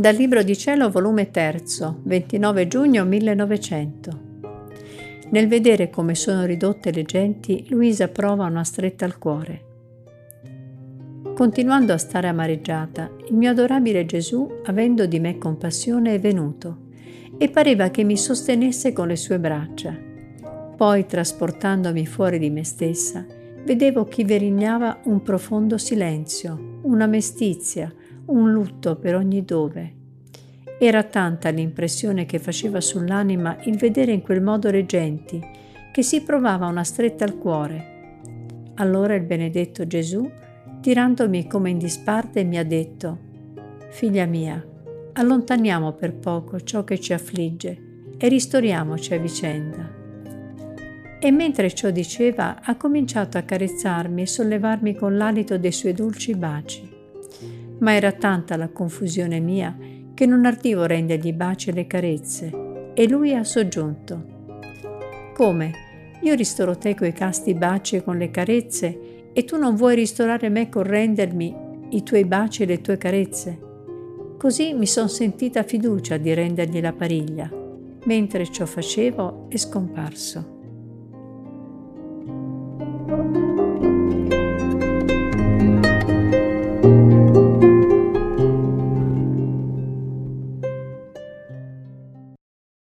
Dal libro di Cielo, volume 3, 29 giugno 1900. Nel vedere come sono ridotte le genti, Luisa prova una stretta al cuore. Continuando a stare amareggiata, il mio adorabile Gesù, avendo di me compassione, è venuto e pareva che mi sostenesse con le sue braccia. Poi, trasportandomi fuori di me stessa, vedevo che verignava un profondo silenzio, una mestizia, un lutto per ogni dove. Era tanta l'impressione che faceva sull'anima il vedere in quel modo le genti, che si provava una stretta al cuore. Allora il benedetto Gesù, tirandomi come in disparte, mi ha detto: «Figlia mia, allontaniamo per poco ciò che ci affligge e ristoriamoci a vicenda». E mentre ciò diceva, ha cominciato a carezzarmi e sollevarmi con l'alito dei suoi dolci baci. Ma era tanta la confusione mia che non ardivo rendergli baci e le carezze, e lui ha soggiunto: «Come? Io ristoro te coi casti baci e con le carezze, e tu non vuoi ristorare me con rendermi i tuoi baci e le tue carezze?» Così mi son sentita fiducia di rendergli la pariglia. Mentre ciò facevo, è scomparso.